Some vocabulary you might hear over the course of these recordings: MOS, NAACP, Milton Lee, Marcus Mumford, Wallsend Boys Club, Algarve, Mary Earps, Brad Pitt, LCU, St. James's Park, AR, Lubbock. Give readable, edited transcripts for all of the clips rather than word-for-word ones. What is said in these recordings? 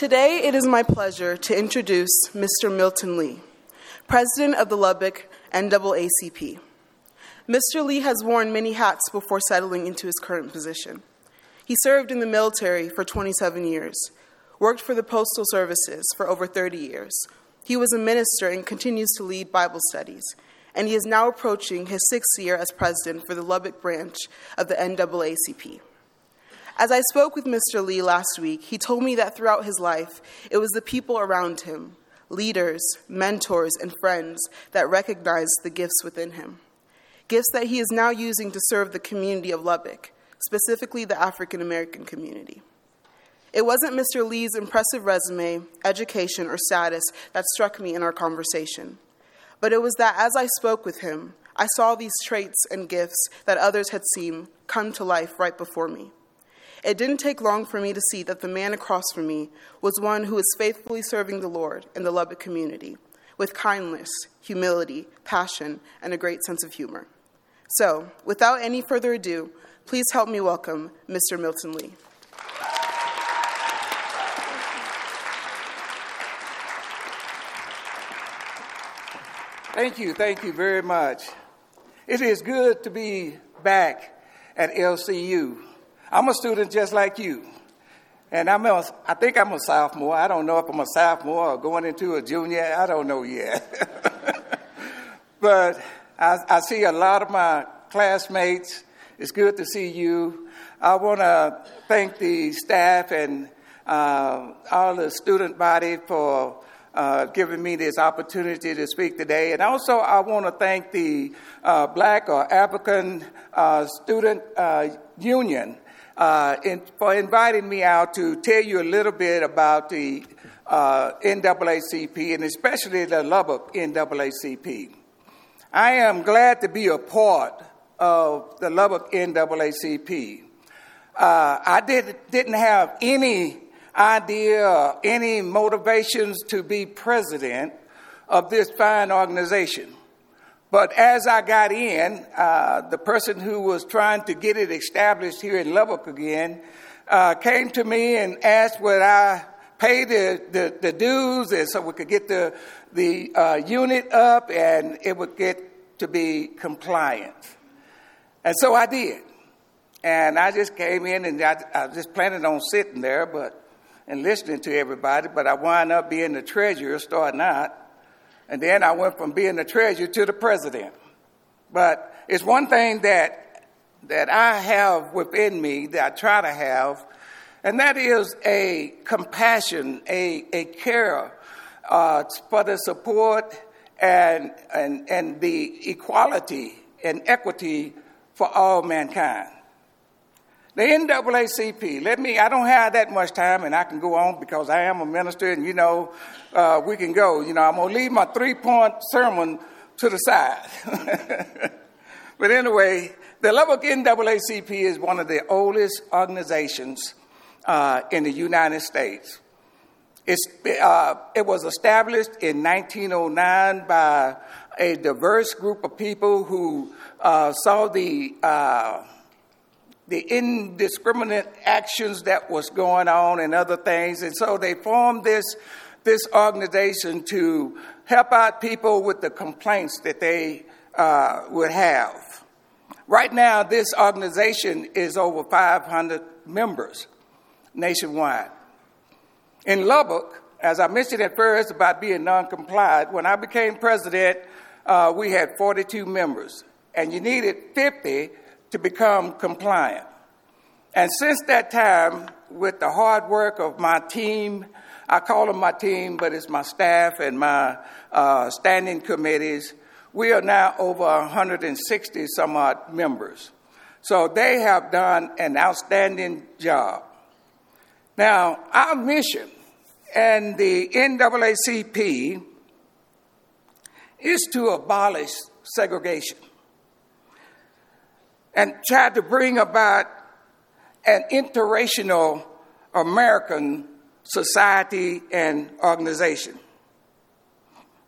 Today, it is my pleasure to introduce Mr. Milton Lee, president of the Lubbock NAACP. Mr. Lee has worn many hats before settling into his current position. He served in the military for 27 years, worked for the Postal Services for over 30 years. He was a minister and continues to lead Bible studies, and he is now approaching his 6th year as president for the Lubbock branch of the NAACP. As I spoke with Mr. Lee last week, he told me that throughout his life, it was the people around him, leaders, mentors, and friends that recognized the gifts within him, gifts that he is now using to serve the community of Lubbock, specifically the African-American community. It wasn't Mr. Lee's impressive resume, education, or status that struck me in our conversation, but it was that as I spoke with him, I saw these traits and gifts that others had seen come to life right before me. It didn't take long for me to see that the man across from me was one who is faithfully serving the Lord in the Lubbock community with kindness, humility, passion, and a great sense of humor. So, without any further ado, please help me welcome Mr. Milton Lee. Thank you very much. It is good to be back at LCU. I'm a student just like you, and I think I'm a sophomore. I don't know if I'm a sophomore or going into a junior. I don't know yet. But I see a lot of my classmates. It's good to see you. I want to thank the staff and all the student body for giving me this opportunity to speak today. And also I want to thank the Black or African Student Union for inviting me out to tell you a little bit about the NAACP and especially the Lubbock NAACP. I am glad to be a part of the Lubbock NAACP. I didn't have any idea or any motivations to be president of this fine organization. But as I got in, the person who was trying to get it established here in Lubbock again came to me and asked would I pay the dues and so we could get the unit up and it would get to be compliant. And so I did. And I just came in and I just planned on sitting there and listening to everybody, but I wound up being the treasurer starting out. And then I went from being the treasurer to the president. But it's one thing that I have within me that I try to have, and that is a compassion, a care for the support and the equality and equity for all mankind. The NAACP, I don't have that much time and I can go on because I am a minister and, we can go. I'm going to leave my 3-point sermon to the side. But anyway, the Lubbock NAACP is one of the oldest organizations in the United States. It was established in 1909 by a diverse group of people who saw the indiscriminate actions that was going on and other things. And so they formed this organization to help out people with the complaints that they would have. Right now, this organization is over 500 members nationwide. In Lubbock, as I mentioned at first about being non-compliant, when I became president, we had 42 members, and you needed 50 to become compliant. And since that time, with the hard work of my team, I call them my team, but it's my staff and my standing committees, we are now over 160 some odd members. So they have done an outstanding job. Now, our mission and the NAACP is to abolish segregation and try to bring about an interracial American society and organization.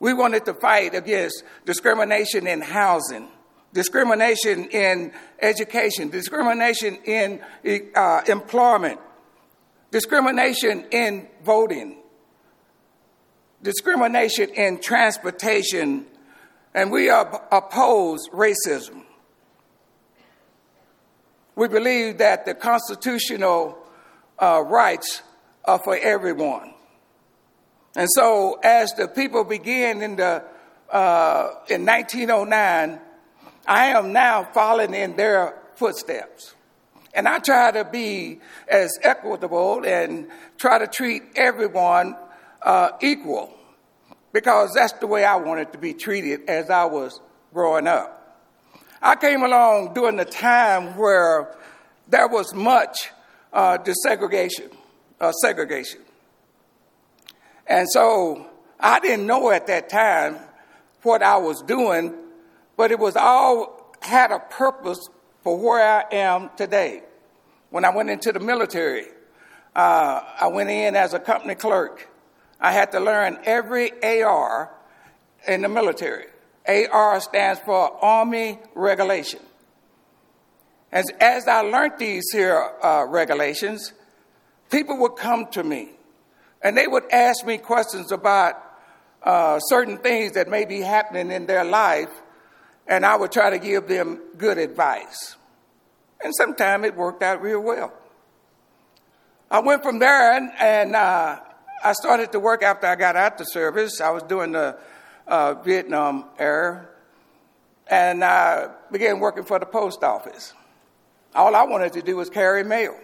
We wanted to fight against discrimination in housing, discrimination in education, discrimination in employment, discrimination in voting, discrimination in transportation, and we oppose racism. We believe that the constitutional rights are for everyone. And so as the people began in 1909, I am now following in their footsteps. And I try to be as equitable and try to treat everyone equal, because that's the way I wanted to be treated as I was growing up. I came along during the time where there was much segregation. And so I didn't know at that time what I was doing, but it was all had a purpose for where I am today. When I went into the military, I went in as a company clerk. I had to learn every AR in the military. AR stands for Army Regulation. As I learned these here regulations, people would come to me and they would ask me questions about certain things that may be happening in their life, and I would try to give them good advice. And sometimes it worked out real well. I went from there and I started to work after I got out the service. I was doing the Vietnam era, and I began working for the post office. All I wanted to do was carry mail.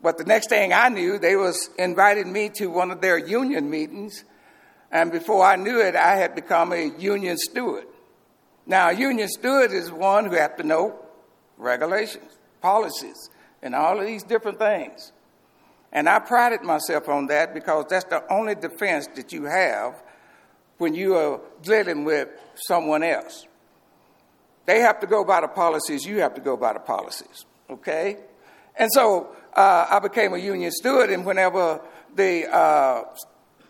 But the next thing I knew, they was inviting me to one of their union meetings, and before I knew it, I had become a union steward. Now, a union steward is one who has to know regulations, policies, and all of these different things. And I prided myself on that, because that's the only defense that you have when you are dealing with someone else. They have to go by the policies, you have to go by the policies, okay? And so I became a union steward, and whenever the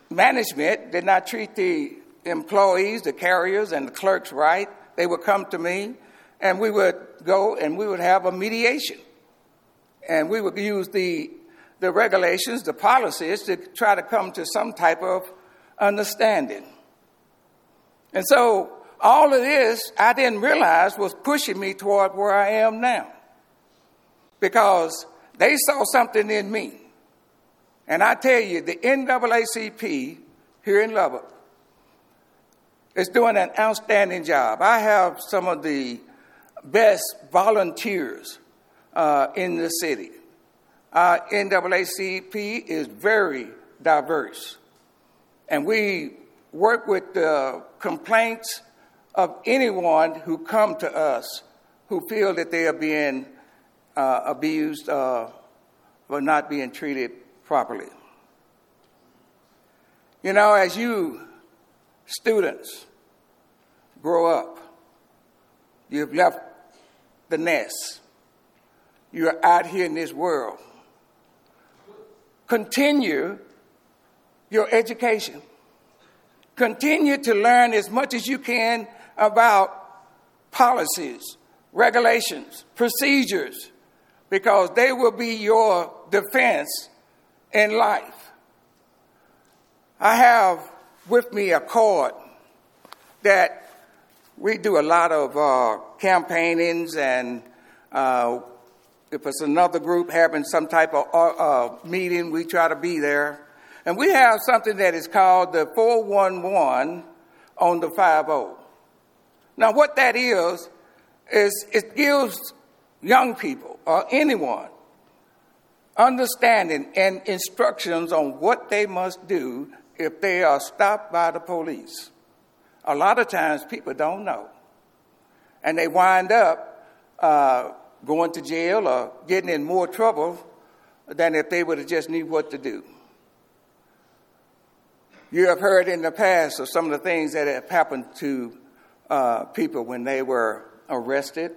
management did not treat the employees, the carriers, and the clerks right, they would come to me, and we would go and we would have a mediation. And we would use the regulations, the policies, to try to come to some type of understanding. And so all of this, I didn't realize, was pushing me toward where I am now, because they saw something in me. And I tell you, the NAACP here in Lubbock is doing an outstanding job. I have some of the best volunteers in the city. NAACP is very diverse, and we work with the complaints of anyone who come to us who feel that they are being abused or not being treated properly. You know, as you students grow up, you've left the nest. You're out here in this world. Continue your education. Continue to learn as much as you can about policies, regulations, procedures, because they will be your defense in life. I have with me a card that we do a lot of campaignings, and if it's another group having some type of meeting, we try to be there. And we have something that is called the 411 on the 50. Now, what that is it gives young people or anyone understanding and instructions on what they must do if they are stopped by the police. A lot of times people don't know, and they wind up going to jail or getting in more trouble than if they would have just knew what to do. You have heard in the past of some of the things that have happened to people when they were arrested.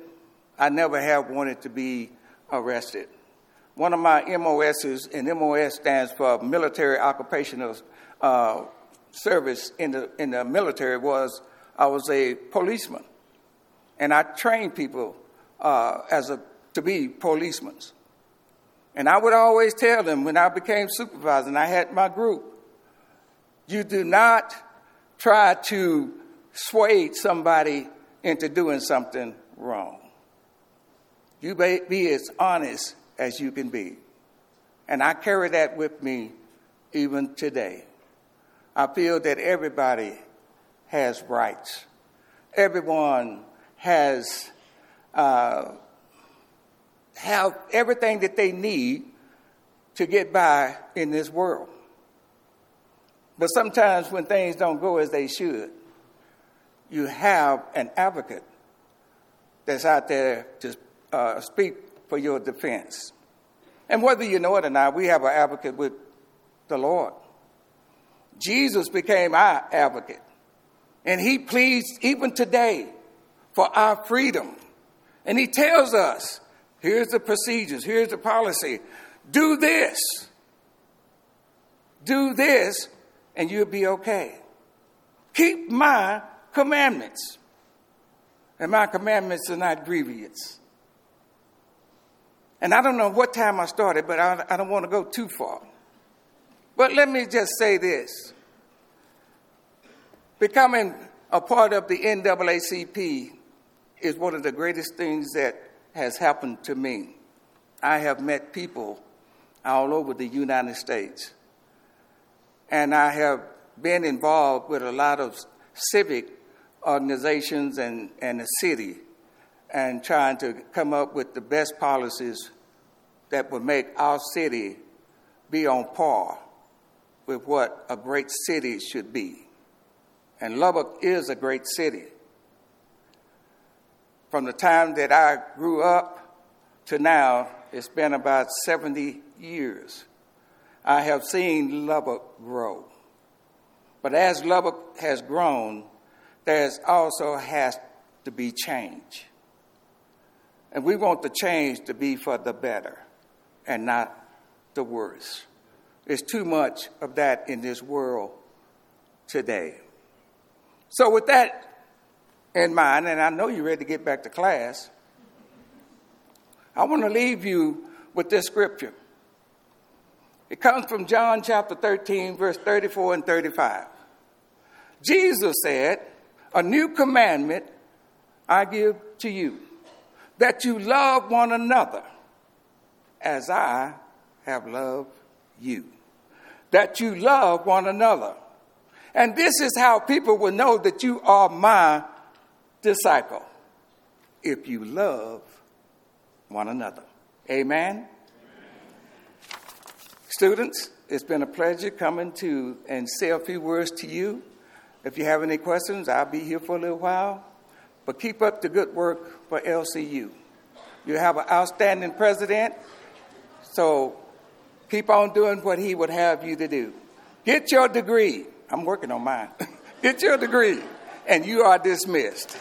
I never have wanted to be arrested. One of my MOSs, and MOS stands for Military Occupational Service in the military, was I was a policeman. And I trained people to be policemen. And I would always tell them when I became supervisor and I had my group, you do not try to sway somebody into doing something wrong. You be as honest as you can be. And I carry that with me even today. I feel that everybody has rights. Everyone has have everything that they need to get by in this world. But sometimes when things don't go as they should, you have an advocate that's out there to speak for your defense. And whether you know it or not, we have an advocate with the Lord. Jesus became our advocate, and he pleads even today for our freedom. And he tells us, here's the procedures, here's the policy. Do this. Do this, and you'll be okay. Keep my commandments. And my commandments are not grievous. And I don't know what time I started, but I don't want to go too far. But let me just say this. Becoming a part of the NAACP is one of the greatest things that has happened to me. I have met people all over the United States. And I have been involved with a lot of civic organizations and the city, and trying to come up with the best policies that would make our city be on par with what a great city should be. And Lubbock is a great city. From the time that I grew up to now, it's been about 70 years. I have seen Lubbock grow. But as Lubbock has grown, there also has to be change. And we want the change to be for the better and not the worse. There's too much of that in this world today. So with that in mind, and I know you're ready to get back to class, I want to leave you with this scripture. It comes from John chapter 13, verse 34 and 35. Jesus said, "A new commandment I give to you, that you love one another as I have loved you." That you love one another. And this is how people will know that you are my disciple, if you love one another. Amen? Amen. Students, it's been a pleasure coming to and say a few words to you. If you have any questions, I'll be here for a little while. But keep up the good work for LCU. You have an outstanding president, so keep on doing what he would have you to do. Get your degree. I'm working on mine. Get your degree, and you are dismissed.